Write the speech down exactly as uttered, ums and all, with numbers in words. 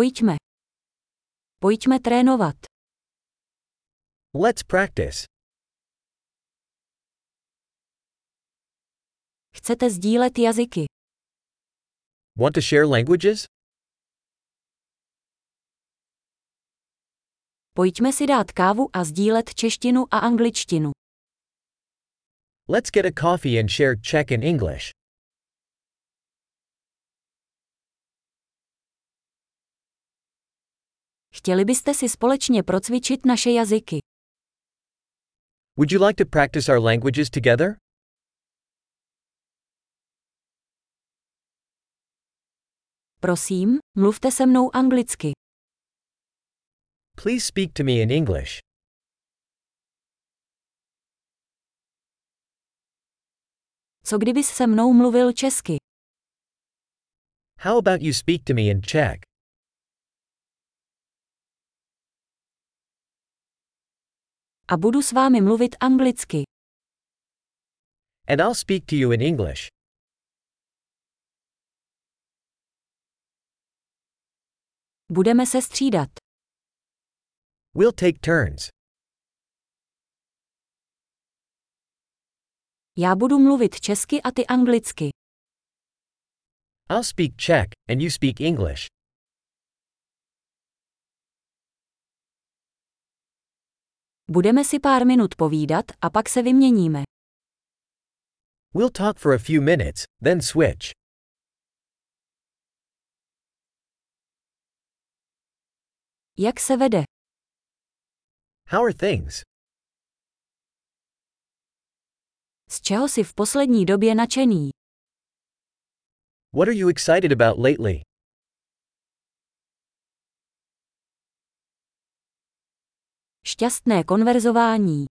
Pojďme. Pojďme trénovat. Let's practice. Chcete sdílet jazyky? Want to share languages? Pojďme si dát kávu a sdílet češtinu a angličtinu. Let's get a coffee and share Czech and English. Chtěli byste si společně procvičit naše jazyky? Would you like to practice our languages together? Prosím, mluvte se mnou anglicky. Please speak to me in English. Co kdybys se mnou mluvil česky? How about you speak to me in Czech? A budu s vámi mluvit anglicky. And I'll speak to you in English. Budeme se střídat. We'll take turns. Já budu mluvit česky a ty anglicky. I'll speak Czech and you speak English. Budeme si pár minut povídat a pak se vyměníme. We'll talk for a few minutes, then switch. Jak se vede? How are things? Z čeho jsi v poslední době nadšený? What are you excited about lately? Šťastné konverzování.